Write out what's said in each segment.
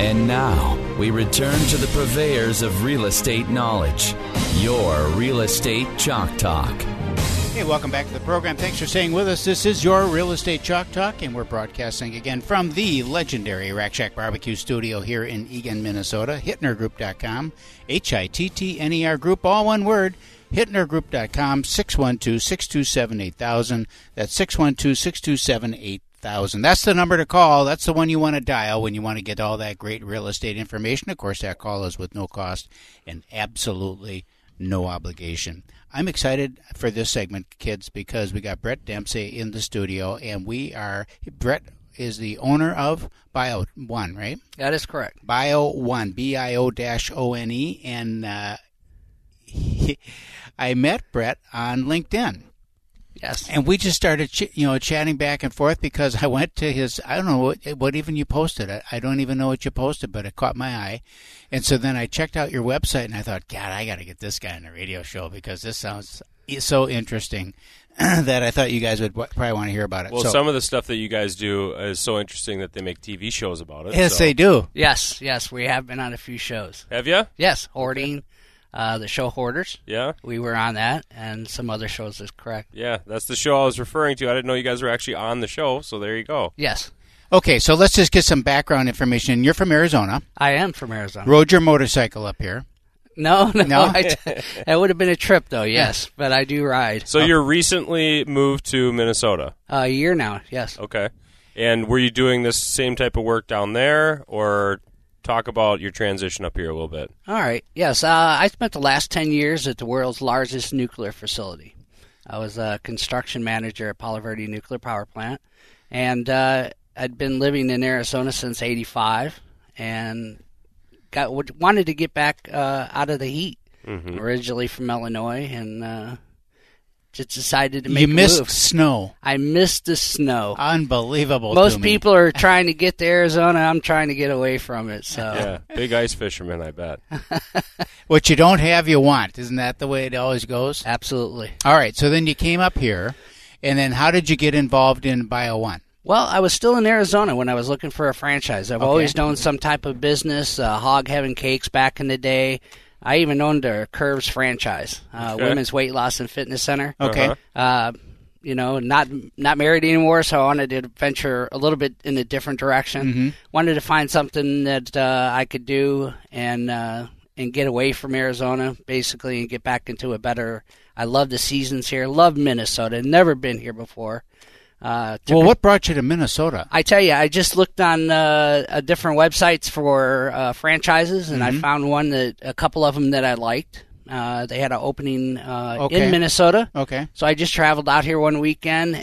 And now, we return to the purveyors of real estate knowledge, your Real Estate Chalk Talk. Hey, welcome back to the program. Thanks for staying with us. This is your Real Estate Chalk Talk, and we're broadcasting again from the legendary Rack Shack Barbecue Studio here in Eagan, Minnesota. Hittnergroup.com, Hittner Group, all one word. Hittnergroup.com, 612-627-8000. That's 612-627-8000. That's the number to call. That's the one you want to dial when you want to get all that great real estate information. Of course, that call is with no cost and absolutely no obligation. I'm excited for this segment, kids, because we got Brett Dempsey in the studio, and Brett is the owner of Bio-One, right? That is correct. Bio-One, Bio-One, and I met Brett on LinkedIn. Yes. And we just started, chatting back and forth because I went to his, I don't know what even you posted. I don't even know what you posted, but it caught my eye. And so then I checked out your website and I thought, God, I got to get this guy on a radio show because this sounds so interesting that I thought you guys would probably want to hear about it. Well, some of the stuff that you guys do is so interesting that they make TV shows about it. Yes, They do. Yes. We have been on a few shows. Have you? Yes. Hoarding. The show Hoarders. Yeah. We were on that and some other shows, is correct. Yeah, that's the show I was referring to. I didn't know you guys were actually on the show, so there you go. Yes. Okay, so let's just get some background information. You're from Arizona. I am from Arizona. Rode your motorcycle up here. No. That would have been a trip, though, yes, but I do ride. So You're recently moved to Minnesota? A year now, yes. Okay. And were you doing this same type of work down there, or... Talk about your transition up here a little bit. All right. Yes, I spent the last 10 years at the world's largest nuclear facility. I was a construction manager at Palo Verde Nuclear Power Plant, and I'd been living in Arizona since 85 and wanted to get back out of the heat. Mm-hmm. Originally from Illinois, and just decided to make a move. You missed snow. I missed the snow. Unbelievable. Most people are trying to get to Arizona. I'm trying to get away from it. So yeah, big ice fisherman, I bet. What you don't have, you want. Isn't that the way it always goes? Absolutely. All right. So then you came up here, and then how did you get involved in Bio-One? Well, I was still in Arizona when I was looking for a franchise. I've always known some type of business, Hog Heaven Cakes back in the day. I even owned a Curves franchise, Women's Weight Loss and Fitness Center. Okay. Not married anymore, so I wanted to venture a little bit in a different direction. Mm-hmm. Wanted to find something that I could do and get away from Arizona, basically, and get back into a better... I love the seasons here. Love Minnesota. Never been here before. What brought you to Minnesota? I tell you, I just looked on different websites for franchises, and I found a couple of them that I liked. They had an opening in Minnesota. Okay. So I just traveled out here one weekend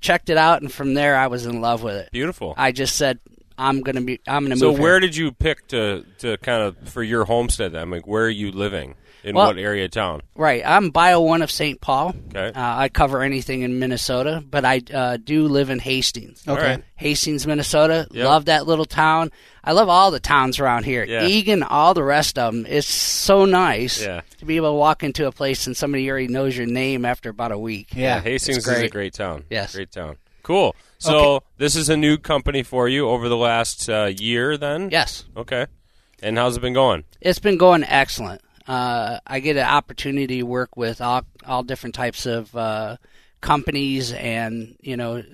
checked it out, and from there I was in love with it. Beautiful. I just said, I'm going to move. So where did you pick to kind of for your homestead? I mean, where are you living? What area of town? Right. I'm Bio-One of St. Paul. Okay. I cover anything in Minnesota, but I do live in Hastings. Okay. Right. Hastings, Minnesota. Yep. Love that little town. I love all the towns around here. Yeah. Eagan, all the rest of them. It's so nice to be able to walk into a place and somebody already knows your name after about a week. Yeah. Hastings is a great town. Yes. Great town. Cool. So This is a new company for you over the last year then? Yes. Okay. And how's it been going? It's been going excellent. I get an opportunity to work with all different types of companies and,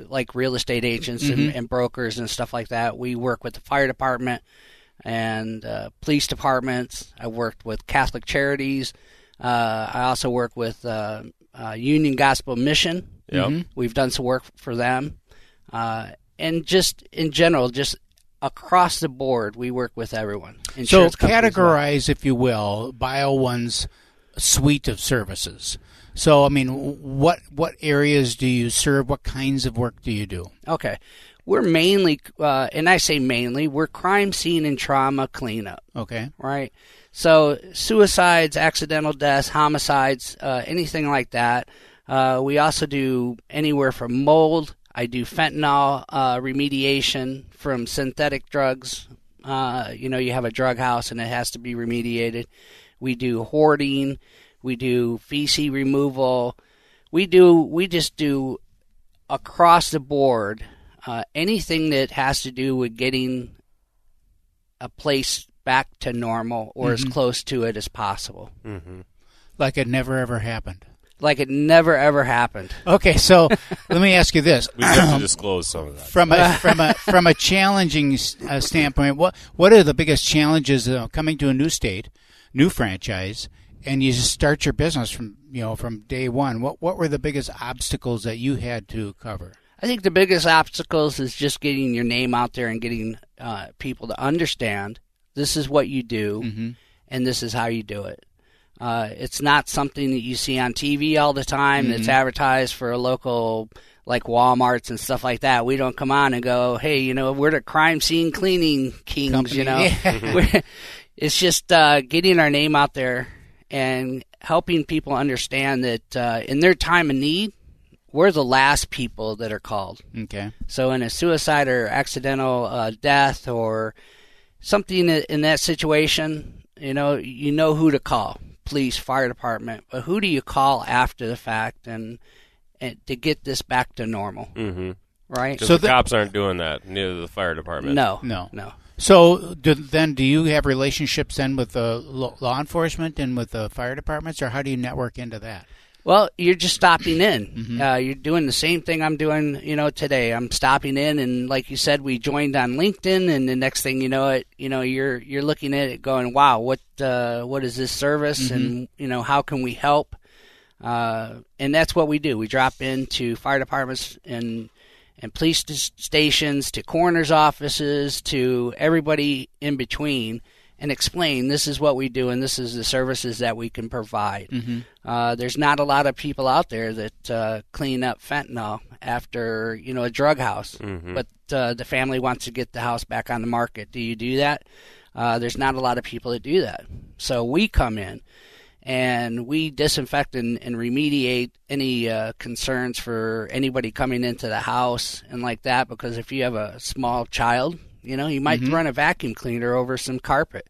like real estate agents and brokers and stuff like that. We work with the fire department and police departments. I worked with Catholic Charities. I also work with Union Gospel Mission. Yep. Mm-hmm. We've done some work for them. And just in general, just across the board, we work with everyone. So categorize, if you will, Bio-One's suite of services. So, what areas do you serve? What kinds of work do you do? Okay. We're mainly, and I say mainly, we're crime scene and trauma cleanup. Okay. Right? So suicides, accidental deaths, homicides, anything like that. We also do anywhere from mold. I do fentanyl remediation from synthetic drugs. You know, you have a drug house and it has to be remediated. We do hoarding. We do feces removal. We just do across the board anything that has to do with getting a place back to normal or as close to it as possible. Like it never, ever happened. Like it never, ever happened. Okay, so let me ask you this. We have to disclose some of that. From a challenging standpoint, what are the biggest challenges of coming to a new state, new franchise, and you just start your business from day one? What were the biggest obstacles that you had to cover? I think the biggest obstacles is just getting your name out there and getting people to understand this is what you do and this is how you do it. It's not something that you see on TV all the time that's advertised for a local, like Walmarts and stuff like that. We don't come on and go, hey, you know, we're the crime scene cleaning kings, company. You know. It's just getting our name out there and helping people understand that in their time of need, we're the last people that are called. Okay. So in a suicide or accidental death or something in that situation, you know who to call. Police, fire department, but who do you call after the fact and to get this back to normal, right? So the cops aren't doing that, neither the fire department. No. So do you have relationships then with the law enforcement and with the fire departments, or how do you network into that? Well, you're just stopping in. You're doing the same thing I'm doing, today. I'm stopping in, and like you said, we joined on LinkedIn, and the next thing you know, you're looking at it, going, "Wow, what is this service? And how can we help?" And that's what we do. We drop into fire departments and police stations, to coroner's offices, to everybody in between, and explain this is what we do and this is the services that we can provide. There's not a lot of people out there that clean up fentanyl after a drug house, but the family wants to get the house back on the market. Do you do that? There's not a lot of people that do that. So we come in and we disinfect and remediate any concerns for anybody coming into the house and like that, because if you have a small child, you might run a vacuum cleaner over some carpet,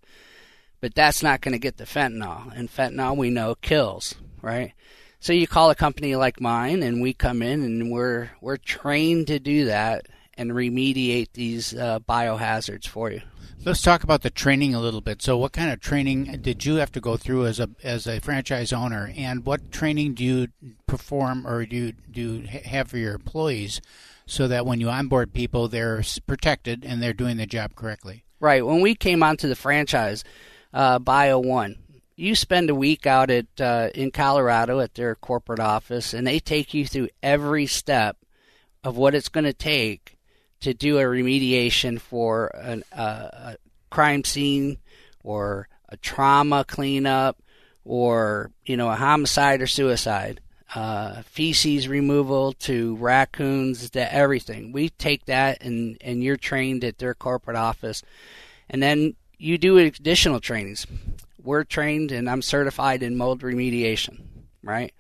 but that's not going to get the fentanyl. And fentanyl, we know, kills, right? So you call a company like mine, and we come in, and we're trained to do that and remediate these biohazards for you. Let's talk about the training a little bit. So what kind of training did you have to go through as a franchise owner, and what training do you perform or do you have for your employees, so that when you onboard people, they're protected and they're doing their job correctly? Right. When we came onto the franchise, Bio-One, you spend a week out at in Colorado at their corporate office, and they take you through every step of what it's going to take to do a remediation for a crime scene or a trauma cleanup or, a homicide or suicide. Feces removal to raccoons, to everything. We take that and you're trained at their corporate office. And then you do additional trainings. We're trained and I'm certified in mold remediation, right?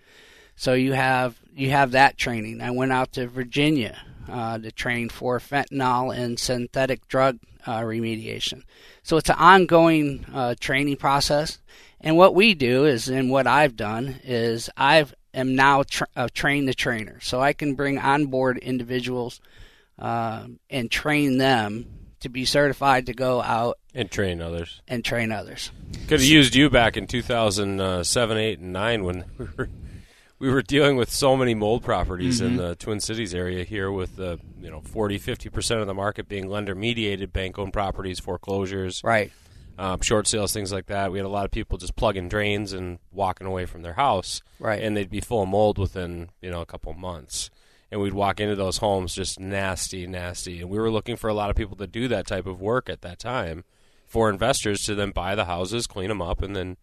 So you have that training. I went out to Virginia to train for fentanyl and synthetic drug remediation. So it's an ongoing training process. And what we do is, and what I've done is I'm now train the trainer. So I can bring onboard individuals and train them to be certified to go out and train others. Could have used you back in 2007, 8, and 9 when we were dealing with so many mold properties in the Twin Cities area here with 40, 50% of the market being lender-mediated, bank-owned properties, foreclosures. Right. Short sales, things like that. We had a lot of people just plugging drains and walking away from their house, right? And they'd be full of mold within a couple of months. And we'd walk into those homes just nasty, nasty. And we were looking for a lot of people to do that type of work at that time for investors to then buy the houses, clean them up, and then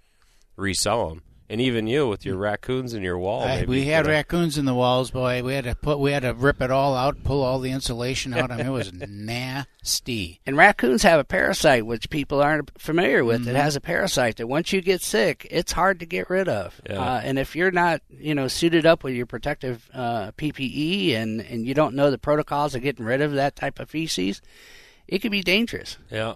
resell them. And even you with your raccoons in your wall. We had raccoons in the walls, boy. We had to rip it all out, pull all the insulation out. I mean, it was nasty. And raccoons have a parasite, which people aren't familiar with. Mm-hmm. It has a parasite that once you get sick, it's hard to get rid of. Yeah. And if you're not, suited up with your protective PPE and you don't know the protocols of getting rid of that type of feces, it could be dangerous. Yeah.